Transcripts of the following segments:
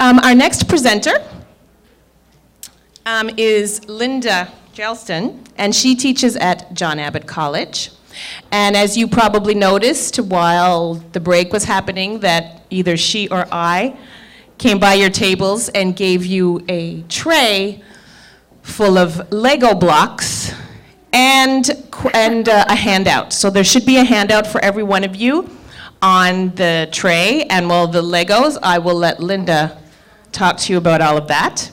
Our next presenter is Linda Gelston, and she teaches at John Abbott College. And as you probably noticed while the break was happening, that either she or I came by your tables and gave you a tray full of Lego blocks and a handout. So there should be a handout for every one of you on the tray, and well, the Legos, I will let Linda talk to you about all of that.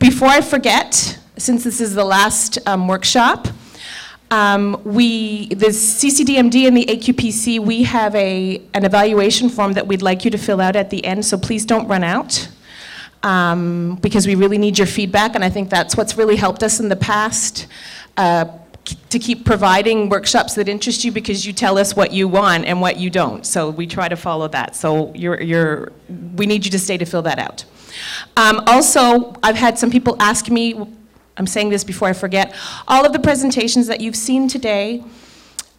Before I forget, since this is the last workshop, the CCDMD and the AQPC, we have an evaluation form that we'd like you to fill out at the end, so please don't run out, because we really need your feedback, and I think that's what's really helped us in the past, to keep providing workshops that interest you, because you tell us what you want and what you don't, so we try to follow that. So we need you to stay to fill that out. Also, I've had some people ask me, I'm saying this before I forget, all of the presentations that you've seen today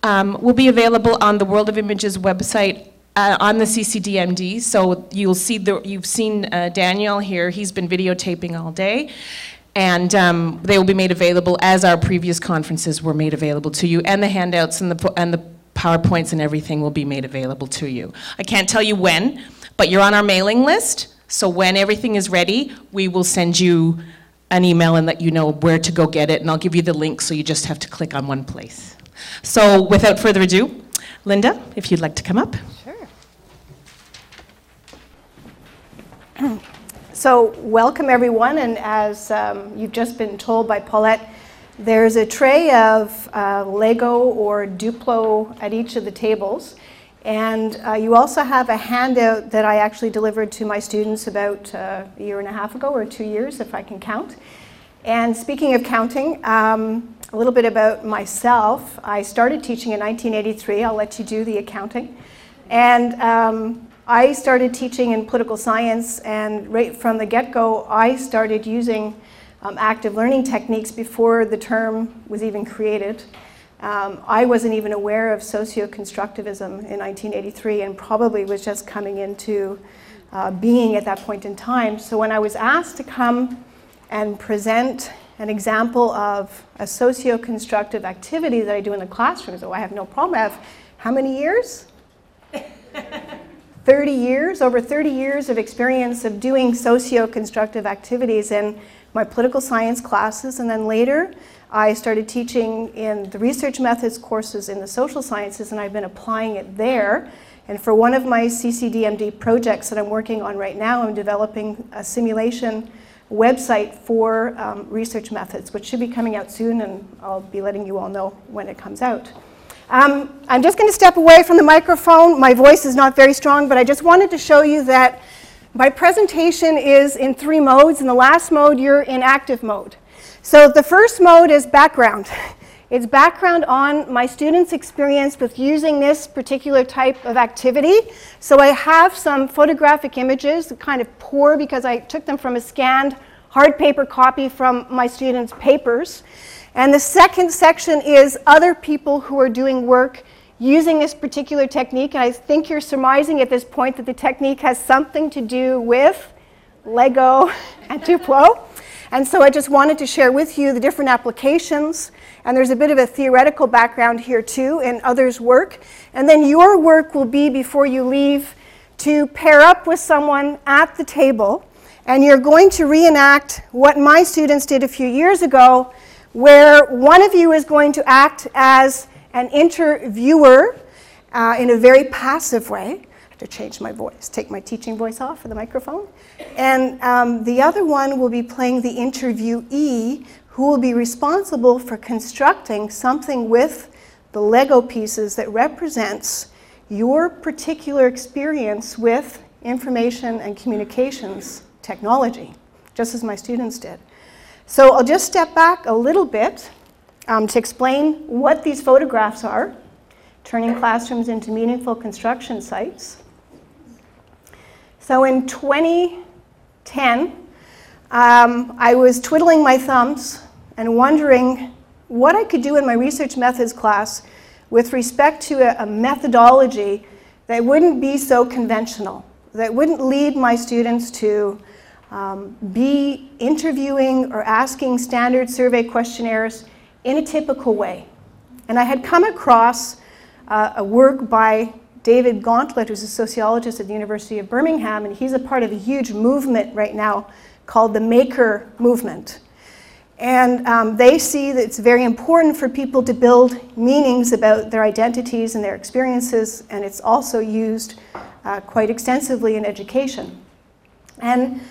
will be available on the World of Images website on the CCDMD. So you'll see, you've seen Daniel here, he's been videotaping all day. And they will be made available as our previous conferences were made available to you, and the handouts and the PowerPoints and everything will be made available to you. I can't tell you when, but you're on our mailing list, so when everything is ready, we will send you an email and let you know where to go get it, and I'll give you the link, so you just have to click on one place. So without further ado, Linda, if you'd like to come up. Sure. So welcome everyone, and as you've just been told by Paulette, there's a tray of Lego or Duplo at each of the tables, and you also have a handout that I actually delivered to my students about a year and a half ago, or 2 years if I can count. And speaking of counting, a little bit about myself. I started teaching in 1983, I'll let you do the accounting, and I started teaching in political science, and right from the get-go, I started using active learning techniques before the term was even created. I wasn't even aware of socio-constructivism in 1983, and probably was just coming into being at that point in time. So when I was asked to come and present an example of a socio-constructive activity that I do in the classroom, so I have no problem. I have how many years? 30 years, over 30 years of experience of doing socio-constructive activities in my political science classes, and then later I started teaching in the research methods courses in the social sciences, and I've been applying it there. And for one of my CCDMD projects that I'm working on right now, I'm developing a simulation website for research methods, which should be coming out soon, and I'll be letting you all know when it comes out. I'm just going to step away from the microphone. My voice is not very strong, but I just wanted to show you that my presentation is in three modes. In the last mode, you're in active mode. So the first mode is background. It's background on my students' experience with using this particular type of activity. So I have some photographic images, kind of poor because I took them from a scanned hard paper copy from my students' papers. And the second section is other people who are doing work using this particular technique. And I think you're surmising at this point that the technique has something to do with Lego and Duplo. And so I just wanted to share with you the different applications. And there's a bit of a theoretical background here too in others' work. And then your work will be, before you leave, to pair up with someone at the table. And you're going to reenact what my students did a few years ago, where one of you is going to act as an interviewer in a very passive way. I have to change my voice, take my teaching voice off for the microphone. And the other one will be playing the interviewee, who will be responsible for constructing something with the Lego pieces that represents your particular experience with information and communications technology, just as my students did. So I'll just step back a little bit to explain what these photographs are, turning classrooms into meaningful construction sites. So in 2010, I was twiddling my thumbs and wondering what I could do in my research methods class with respect to a methodology that wouldn't be so conventional. that wouldn't lead my students to be interviewing or asking standard survey questionnaires in a typical way. And I had come across a work by David Gauntlett, who's a sociologist at the University of Birmingham, and he's a part of a huge movement right now called the Maker Movement. And they see that it's very important for people to build meanings about their identities and their experiences, and it's also used quite extensively in education. And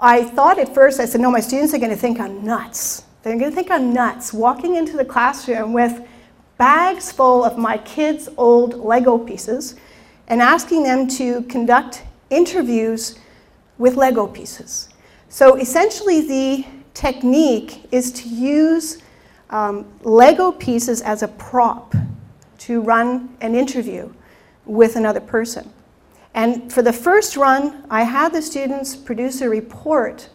I thought at first, I said, no, my students are going to think I'm nuts. They're going to think I'm nuts, walking into the classroom with bags full of my kids' old Lego pieces and asking them to conduct interviews with Lego pieces. So essentially the technique is to use Lego pieces as a prop to run an interview with another person. And for the first run, I had the students produce a report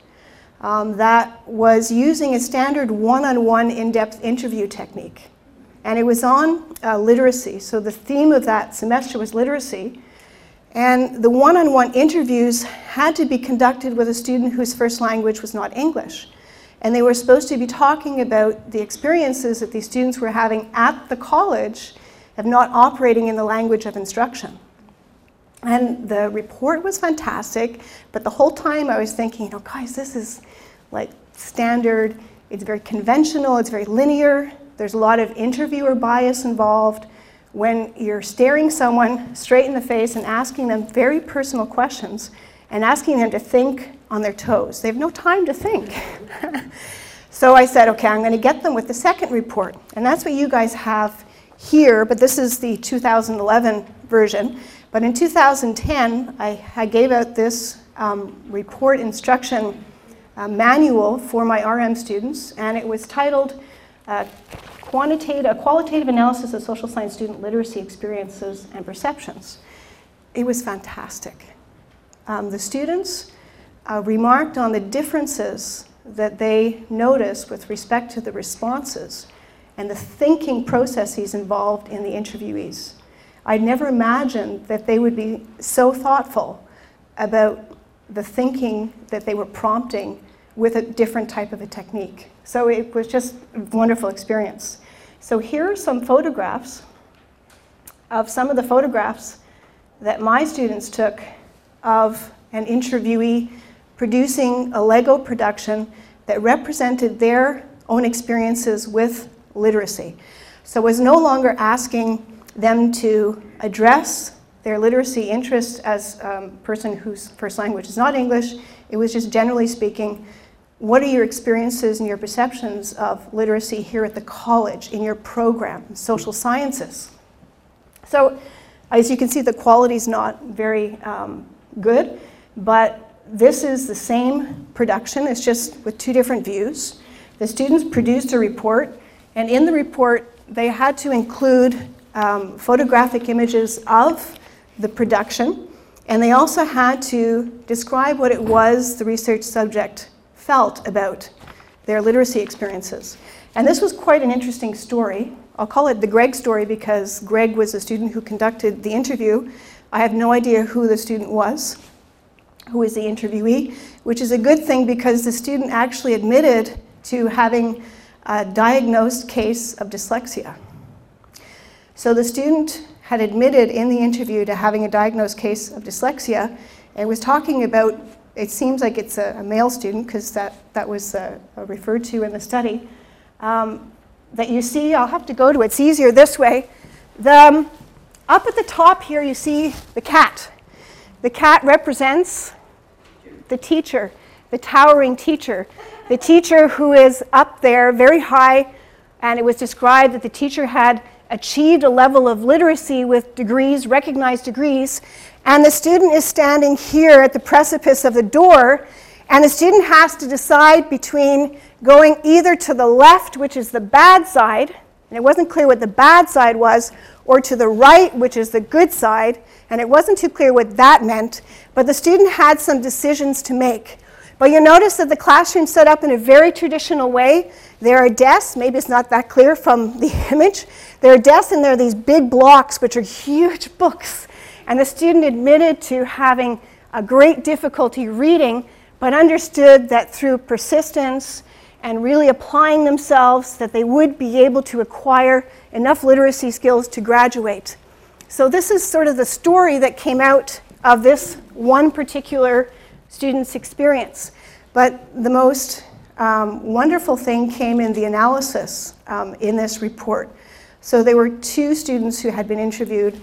that was using a standard one-on-one in-depth interview technique. And it was on literacy. So the theme of that semester was literacy. And the one-on-one interviews had to be conducted with a student whose first language was not English. And they were supposed to be talking about the experiences that these students were having at the college of not operating in the language of instruction. And the report was fantastic, but the whole time I was thinking, you know, guys, this is like standard, it's very conventional, it's very linear, there's a lot of interviewer bias involved when you're staring someone straight in the face and asking them very personal questions and asking them to think on their toes. They have no time to think. So I said, okay, I'm going to get them with the second report. And that's what you guys have here, but this is the 2011 version. But in 2010, I gave out this report instruction manual for my RM students, and it was titled Qualitative Analysis of Social Science Student Literacy Experiences and Perceptions. It was fantastic. The students remarked on the differences that they noticed with respect to the responses and the thinking processes involved in the interviewees. I'd never imagined that they would be so thoughtful about the thinking that they were prompting with a different type of a technique. So it was just a wonderful experience. So here are some photographs of some of the photographs that my students took of an interviewee producing a Lego production that represented their own experiences with literacy. So it was no longer asking them to address their literacy interests as a person whose first language is not English. It was just generally speaking, what are your experiences and your perceptions of literacy here at the college, in your program, social sciences? So as you can see, the quality's not very good, but this is the same production. It's just with two different views. The students produced a report, and in the report, they had to include photographic images of the production, and they also had to describe what it was the research subject felt about their literacy experiences. And this was quite an interesting story. I'll call it the Greg story because Greg was the student who conducted the interview. I have no idea who the student was, who is the interviewee, which is a good thing because the student actually admitted to having a diagnosed case of dyslexia. So the student had admitted in the interview to having a diagnosed case of dyslexia and was talking about, it seems like it's a male student because that was referred to in the study, that you see, I'll have to go to it, it's easier this way. Up at the top here you see the cat. The cat represents the teacher, the towering teacher. The teacher who is up there very high, and it was described that the teacher had achieved a level of literacy with degrees, recognized degrees, and the student is standing here at the precipice of the door, and the student has to decide between going either to the left, which is the bad side, and it wasn't clear what the bad side was, or to the right, which is the good side, and it wasn't too clear what that meant, but the student had some decisions to make. But you notice that the classroom's set up in a very traditional way. There are desks, maybe it's not that clear from the image. There are desks and there are these big blocks, which are huge books. And the student admitted to having a great difficulty reading, but understood that through persistence and really applying themselves, that they would be able to acquire enough literacy skills to graduate. So this is sort of the story that came out of this one particular student's experience. But the most wonderful thing came in the analysis in this report. So there were two students who had been interviewed,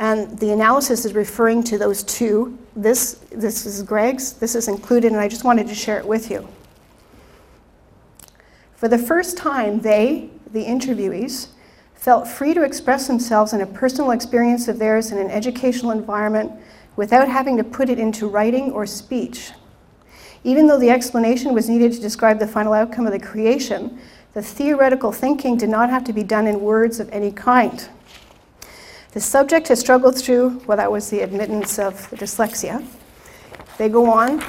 and the analysis is referring to those two. This is Greg's, this is included, and I just wanted to share it with you. For the first time, they, the interviewees, felt free to express themselves in a personal experience of theirs in an educational environment without having to put it into writing or speech. Even though the explanation was needed to describe the final outcome of the creation, the theoretical thinking did not have to be done in words of any kind. The subject has struggled through, well, that was the admittance of the dyslexia. They go on.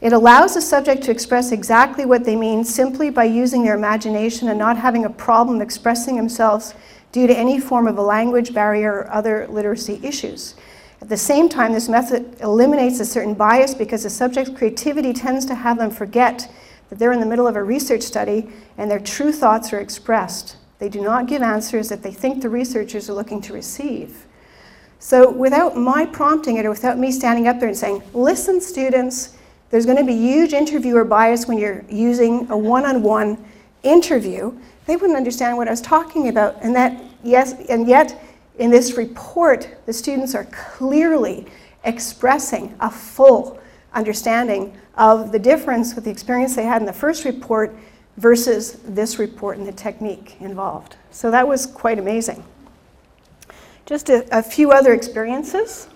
It allows the subject to express exactly what they mean simply by using their imagination and not having a problem expressing themselves due to any form of a language barrier or other literacy issues. At the same time, this method eliminates a certain bias because the subject's creativity tends to have them forget that they're in the middle of a research study and their true thoughts are expressed. They do not give answers that they think the researchers are looking to receive. So without my prompting it or without me standing up there and saying, listen, students, there's going to be huge interviewer bias when you're using a one-on-one interview. They wouldn't understand what I was talking about. And that, yes, and yet, in this report, the students are clearly expressing a full understanding of the difference with the experience they had in the first report versus this report and the technique involved. So that was quite amazing. Just a few other experiences.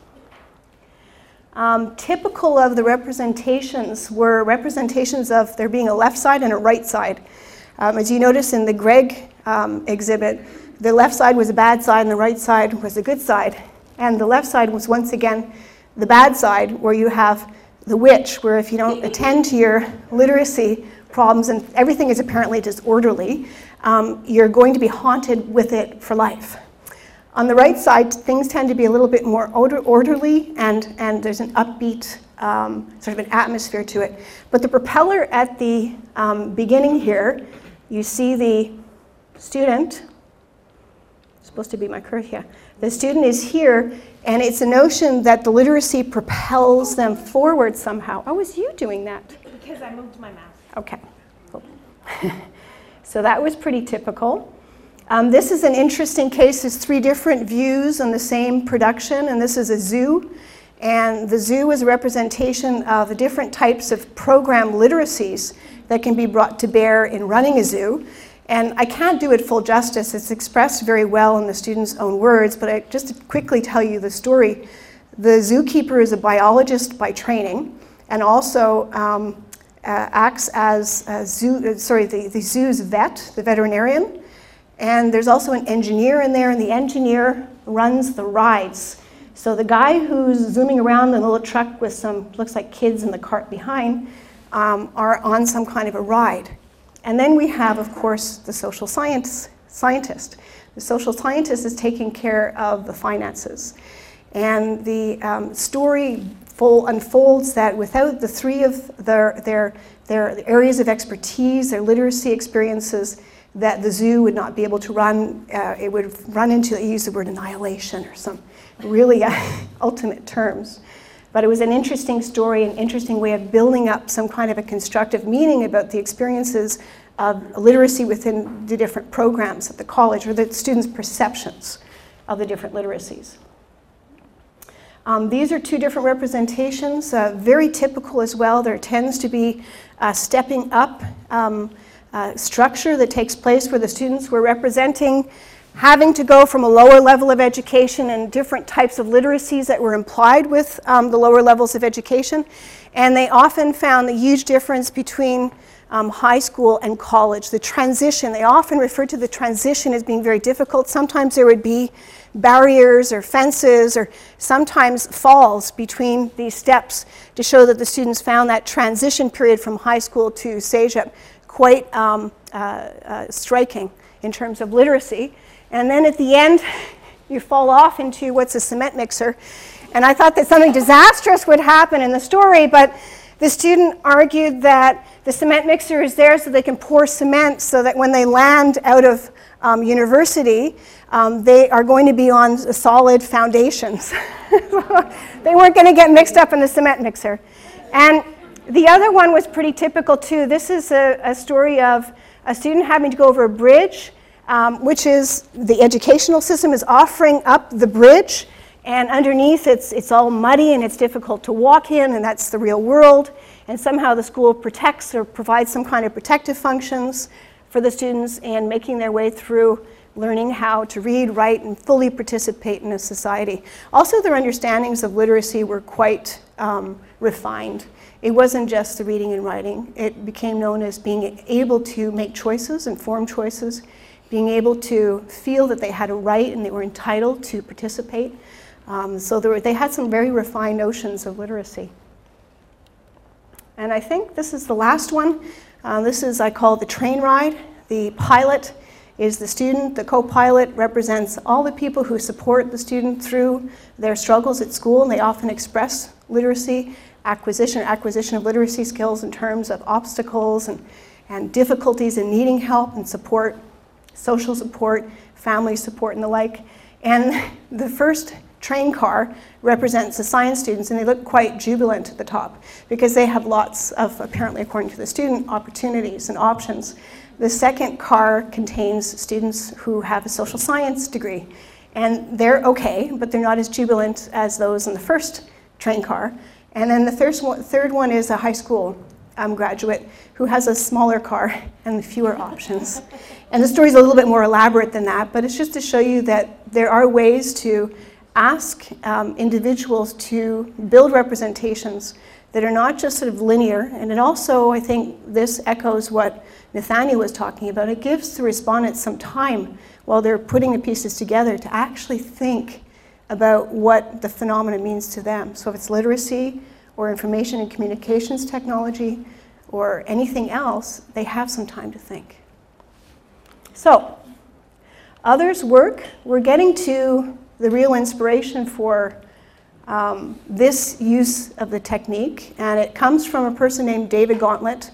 Typical of the representations were representations of there being a left side and a right side. As you notice in the Greg exhibit, the left side was the bad side and the right side was the good side. And the left side was once again the bad side, where you have the witch, where if you don't attend to your literacy problems and everything is apparently disorderly, you're going to be haunted with it for life. On the right side, things tend to be a little bit more orderly, and there's an upbeat sort of an atmosphere to it. But the propeller at the beginning here, you see the student, supposed to be my curve here. The student is here, and it's a notion that the literacy propels them forward somehow. Oh, was you doing that? Because I moved my mouse. Okay, cool. So that was pretty typical. This is an interesting case. There's three different views on the same production, and this is a zoo. And the zoo is a representation of the different types of program literacies that can be brought to bear in running a zoo. And I can't do it full justice. It's expressed very well in the students' own words, but I just to quickly tell you the story. The zookeeper is a biologist by training, and also acts as the zoo's vet, the veterinarian. And there's also an engineer in there, and the engineer runs the rides. So the guy who's zooming around in a little truck with some, looks like kids in the cart behind, are on some kind of a ride. And then we have, of course, the social scientist. The social scientist is taking care of the finances. And the story unfolds that without the three of their areas of expertise, their literacy experiences, that the zoo would not be able to run. It would run into, they use the word annihilation or some really ultimate terms. But it was an interesting story, an interesting way of building up some kind of a constructive meaning about the experiences of literacy within the different programs at the college, or the students' perceptions of the different literacies. These are two different representations, very typical as well. There tends to be stepping up structure that takes place where the students were representing having to go from a lower level of education and different types of literacies that were implied with the lower levels of education. And they often found a huge difference between high school and college. The transition, they often referred to the transition as being very difficult. Sometimes there would be barriers or fences or sometimes falls between these steps to show that the students found that transition period from high school to CEGEP quite striking in terms of literacy. And then at the end, you fall off into what's a cement mixer, And I thought that something disastrous would happen in the story, but the student argued that the cement mixer is there so they can pour cement so that when they land out of university, they are going to be on solid foundations. They weren't going to get mixed up in the cement mixer. And the other one was pretty typical too. This is a story of a student having to go over a bridge, which is the educational system is offering up the bridge, and underneath it's all muddy and it's difficult to walk in, and that's the real world. And somehow the school protects or provides some kind of protective functions for the students in making their way through learning how to read, write, and fully participate in a society. Also, their understandings of literacy were quite refined. It wasn't just the reading and writing. It became known as being able to make choices, informed choices, being able to feel that they had a right and they were entitled to participate. So they had some very refined notions of literacy. And I think this is the last one. This is, I call the train ride. The pilot is the student. The co-pilot represents all the people who support the student through their struggles at school, and they often express literacy acquisition of literacy skills in terms of obstacles and difficulties in needing help and support, social support, family support, and the like. And the first train car represents the science students, and they look quite jubilant at the top because they have lots of, apparently according to the student, opportunities and options. The second car contains students who have a social science degree, and they're okay, but they're not as jubilant as those in the first train car. And then the third one is a high school graduate who has a smaller car and fewer options. And the story's a little bit more elaborate than that, but it's just to show you that there are ways to ask individuals to build representations that are not just sort of linear. And it also, I think, this echoes what Nathaniel was talking about. It gives the respondents some time while they're putting the pieces together to actually think about what the phenomena means to them. So if it's literacy or information and communications technology or anything else, they have some time to think. So others' work, we're getting to the real inspiration for this use of the technique, and it comes from a person named David Gauntlett.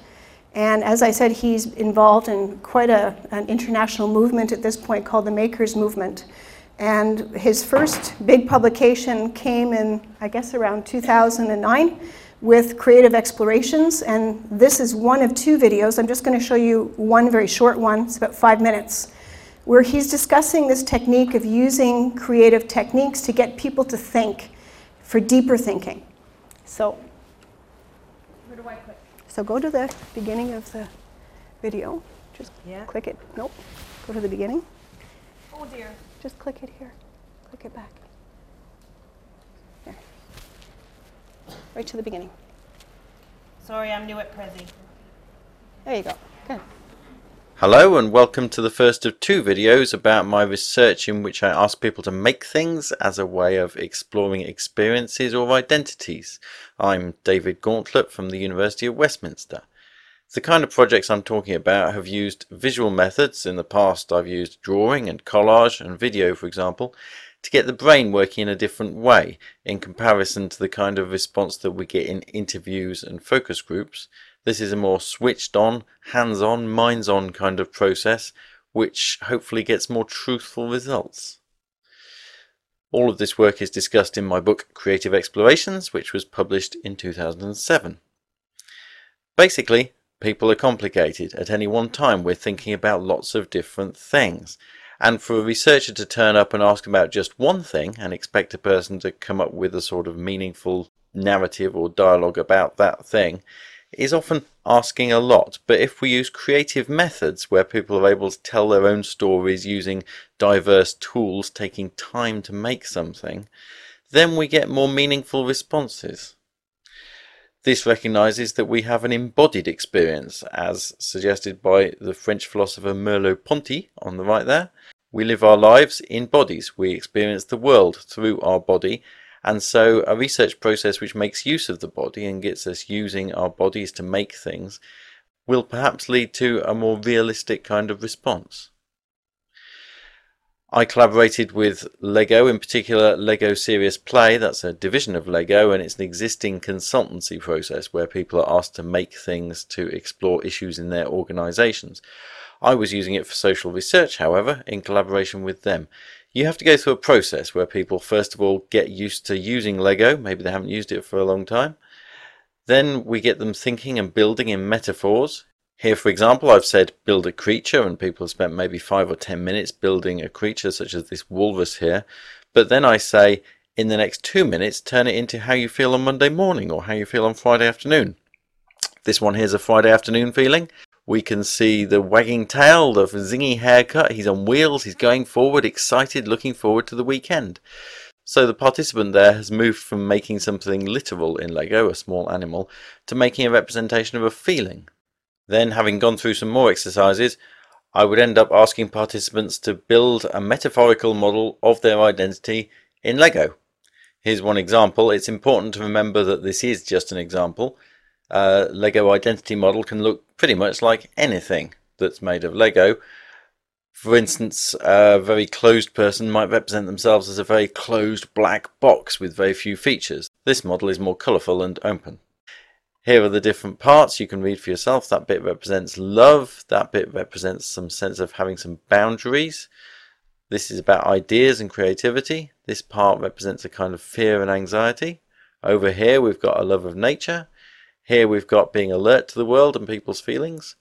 And as I said, he's involved in quite an international movement at this point called the Maker Movement. And his first big publication came in, I guess, around 2009 with Creative Explorations. And this is one of two videos. I'm just going to show you one very short one. It's about 5 minutes, where he's discussing this technique of using creative techniques to get people to think for deeper thinking. So, where do I click? So go to the beginning of the video. Just click it. Nope. Go to the beginning. Oh, dear. Just click it here. Click it back. There. Right to the beginning. Sorry, I'm new at Prezi. There you go. Good. Hello and welcome to the first of two videos about my research in which I ask people to make things as a way of exploring experiences or identities. I'm David Gauntlett from the University of Westminster. The kind of projects I'm talking about have used visual methods. In the past I've used drawing and collage and video, for example, to get the brain working in a different way in comparison to the kind of response that we get in interviews and focus groups. This is a more switched on, hands-on, minds-on kind of process which hopefully gets more truthful results. All of this work is discussed in my book Creative Explorations, which was published in 2007. Basically, people are complicated. At any one time we're thinking about lots of different things, and for a researcher to turn up and ask about just one thing and expect a person to come up with a sort of meaningful narrative or dialogue about that thing is often asking a lot. But if we use creative methods where people are able to tell their own stories using diverse tools, taking time to make something, then we get more meaningful responses. This recognises that we have an embodied experience, as suggested by the French philosopher Merleau-Ponty on the right there. We live our lives in bodies. We experience the world through our body, and so a research process which makes use of the body and gets us using our bodies to make things will perhaps lead to a more realistic kind of response. I collaborated with Lego, in particular Lego Serious Play. That's a division of Lego, and it's an existing consultancy process where people are asked to make things to explore issues in their organisations. I was using it for social research, however, in collaboration with them. You have to go through a process where people first of all get used to using Lego. Maybe they haven't used it for a long time. Then we get them thinking and building in metaphors. Here, for example, I've said build a creature, and people have spent maybe 5 or 10 minutes building a creature such as this walrus here. But then I say, in the next 2 minutes, turn it into how you feel on Monday morning or how you feel on Friday afternoon. This one here's a Friday afternoon feeling. We can see the wagging tail, the zingy haircut. He's on wheels, he's going forward, excited, looking forward to the weekend. So the participant there has moved from making something literal in Lego, a small animal, to making a representation of a feeling. Then, having gone through some more exercises, I would end up asking participants to build a metaphorical model of their identity in Lego. Here's one example. It's important to remember that this is just an example. Lego identity model can look pretty much like anything that's made of Lego. For instance, a very closed person might represent themselves as a very closed black box with very few features. This model is more colourful and open. Here are the different parts. You can read for yourself. That bit represents love. That bit represents some sense of having some boundaries. This is about ideas and creativity. This part represents a kind of fear and anxiety. Over here we've got a love of nature. Here we've got being alert to the world and people's feelings.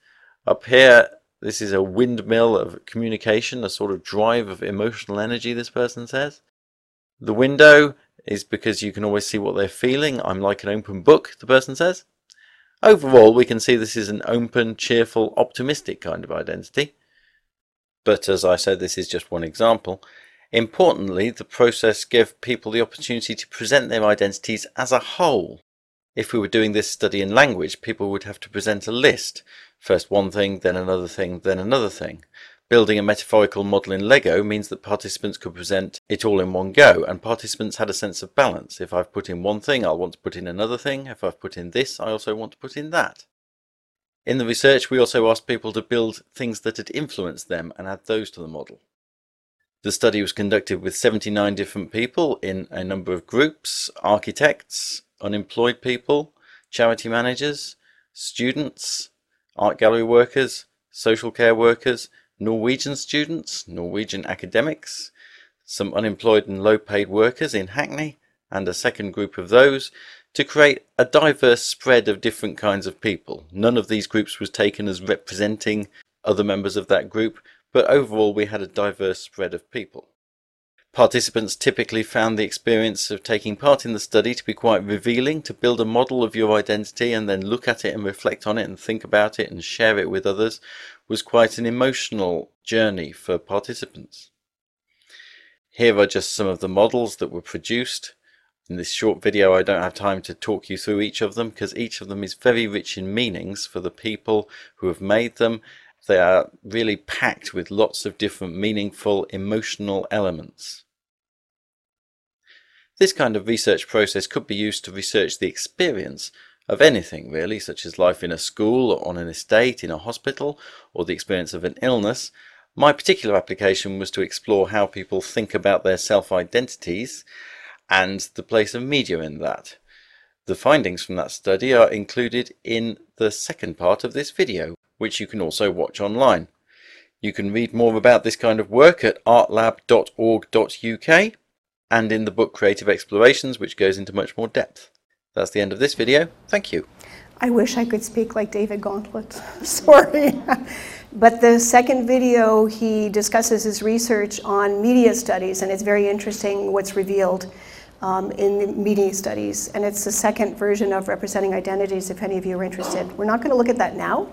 Up here, this is a windmill of communication, a sort of drive of emotional energy, this person says. The window is because you can always see what they're feeling. I'm like an open book, the person says. Overall, we can see this is an open, cheerful, optimistic kind of identity. But as I said, this is just one example. Importantly, the process gives people the opportunity to present their identities as a whole. If we were doing this study in language, people would have to present a list. First one thing, then another thing, then another thing. Building a metaphorical model in Lego means that participants could present it all in one go, and participants had a sense of balance. If I've put in one thing, I'll want to put in another thing. If I've put in this, I also want to put in that. In the research, we also asked people to build things that had influenced them and add those to the model. The study was conducted with 79 different people in a number of groups: architects, unemployed people, charity managers, students, art gallery workers, social care workers, Norwegian students, Norwegian academics, some unemployed and low-paid workers in Hackney, and a second group of those, to create a diverse spread of different kinds of people. None of these groups was taken as representing other members of that group, but overall we had a diverse spread of people. Participants typically found the experience of taking part in the study to be quite revealing. To build a model of your identity and then look at it and reflect on it and think about it and share it with others was quite an emotional journey for participants. Here are just some of the models that were produced. In this short video, I don't have time to talk you through each of them because each of them is very rich in meanings for the people who have made them. They are really packed with lots of different meaningful emotional elements. This kind of research process could be used to research the experience of anything really, such as life in a school, or on an estate, in a hospital, or the experience of an illness. My particular application was to explore how people think about their self-identities and the place of media in that. The findings from that study are included in the second part of this video, which you can also watch online. You can read more about this kind of work at artlab.org.uk and in the book Creative Explorations, which goes into much more depth. That's the end of this video. Thank you. I wish I could speak like David Gauntlett. Sorry. But the second video, he discusses his research on media studies, and it's very interesting what's revealed in the media studies. And it's the second version of Representing Identities, if any of you are interested. We're not going to look at that now.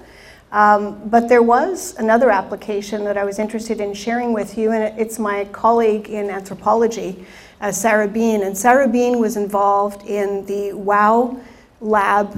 But there was another application that I was interested in sharing with you, and it's my colleague in anthropology, Sarah Bean. And Sarah Bean was involved in the WOW Lab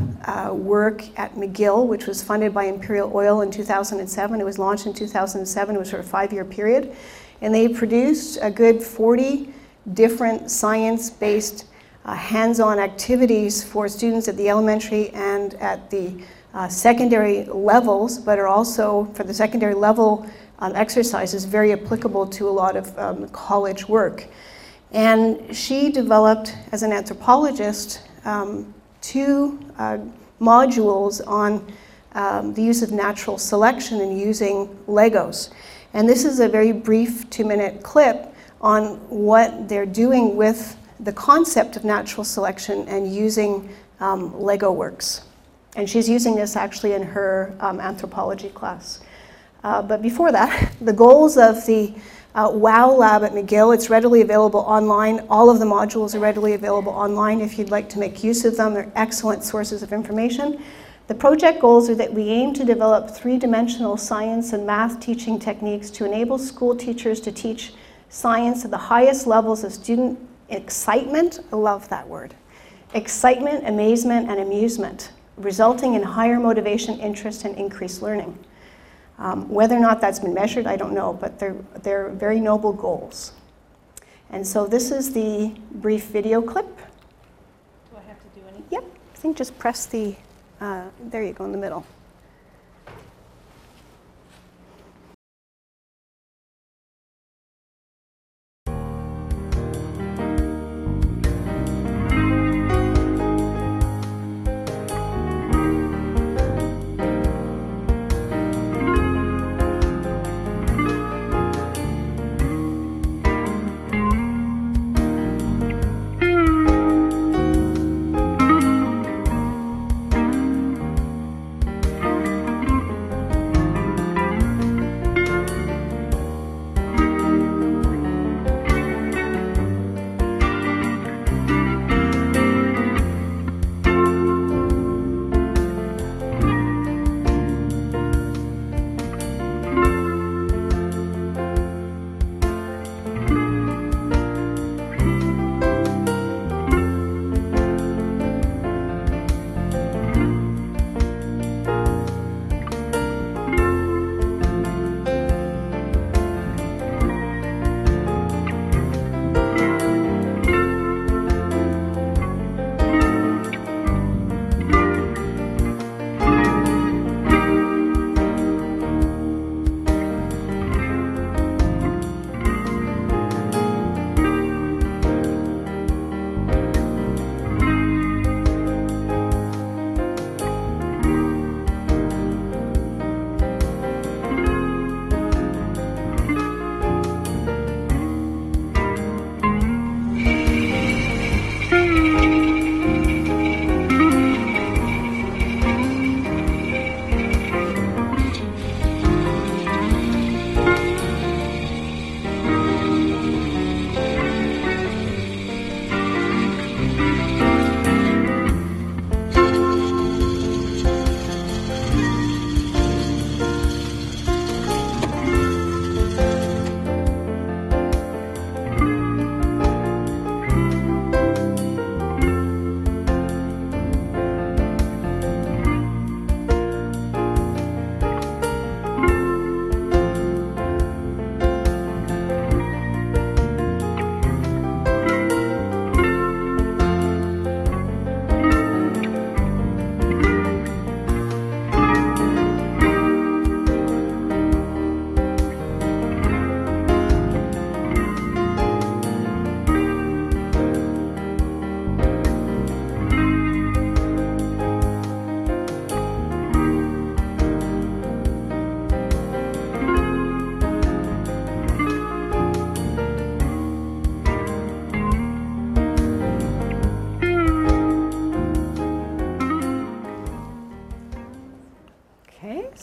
work at McGill, which was funded by Imperial Oil in 2007. It was launched in 2007. It was for a 5-year period. And they produced a good 40 different science-based hands-on activities for students at the elementary and at the secondary levels, but are also for the secondary level exercise is very applicable to a lot of college work. And she developed, as an anthropologist, two modules on the use of natural selection and using Legos. And this is a very brief 2-minute clip on what they're doing with the concept of natural selection and using Lego works. And she's using this actually in her anthropology class. But before that, the goals of the WOW Lab at McGill, it's readily available online. All of the modules are readily available online if you'd like to make use of them. They're excellent sources of information. The project goals are that we aim to develop three-dimensional science and math teaching techniques to enable school teachers to teach science at the highest levels of student excitement. I love that word. Excitement, amazement, and amusement, resulting in higher motivation, interest, and increased learning. Whether or not that's been measured, I don't know, but they're very noble goals. And so this is the brief video clip. Do I have to do anything? Yep, I think just press the, there you go, in the middle.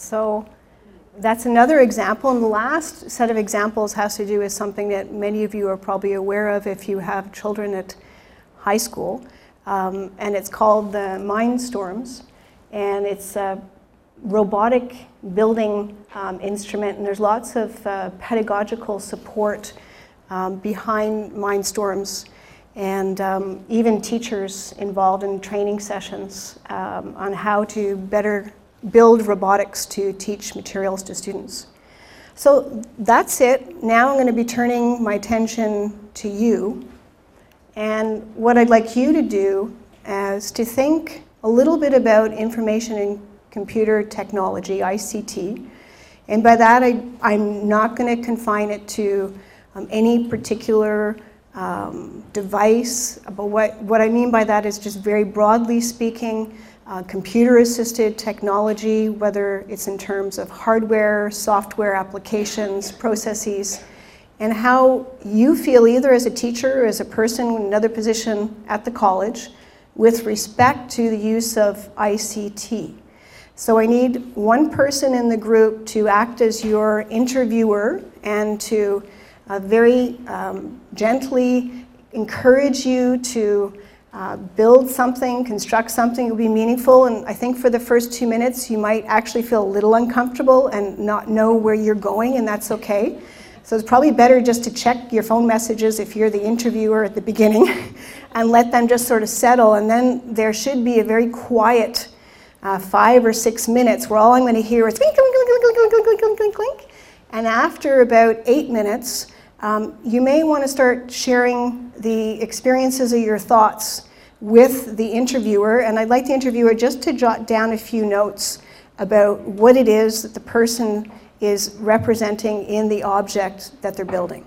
So that's another example, and the last set of examples has to do with something that many of you are probably aware of if you have children at high school, and it's called the Mindstorms, and it's a robotic building instrument, and there's lots of pedagogical support behind Mindstorms, and even teachers involved in training sessions on how to better build robotics to teach materials to students. So that's it. Now I'm going to be turning my attention to you. And what I'd like you to do is to think a little bit about information and computer technology, ICT, And by that, I'm not going to confine it to any particular device, but what I mean by that is just very broadly speaking, computer-assisted technology, whether it's in terms of hardware, software applications, processes, and how you feel either as a teacher or as a person in another position at the college with respect to the use of ICT. So I need one person in the group to act as your interviewer and to very gently encourage you to build something, construct something that will be meaningful. And I think for the first 2 minutes, you might actually feel a little uncomfortable and not know where you're going, and that's okay. So it's probably better just to check your phone messages if you're the interviewer at the beginning and let them just sort of settle. And then there should be a very quiet 5 or 6 minutes where all I'm going to hear is clink, clink, clink, clink, clink, clink, clink, clink. And after about 8 minutes, you may want to start sharing the experiences of your thoughts with the interviewer. And I'd like the interviewer just to jot down a few notes about what it is that the person is representing in the object that they're building.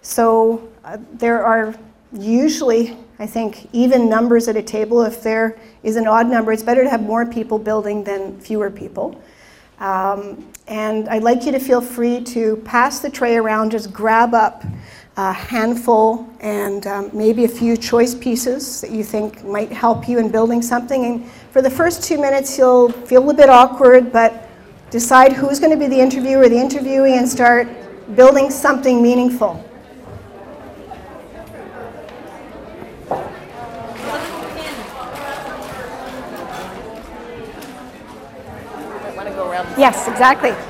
So there are usually, I think, even numbers at a table. If there is an odd number, it's better to have more people building than fewer people. And I'd like you to feel free to pass the tray around, just grab up a handful and maybe a few choice pieces that you think might help you in building something. And for the first 2 minutes, you'll feel a bit awkward, but decide who's going to be the interviewer or the interviewee and start building something meaningful. Yes, exactly.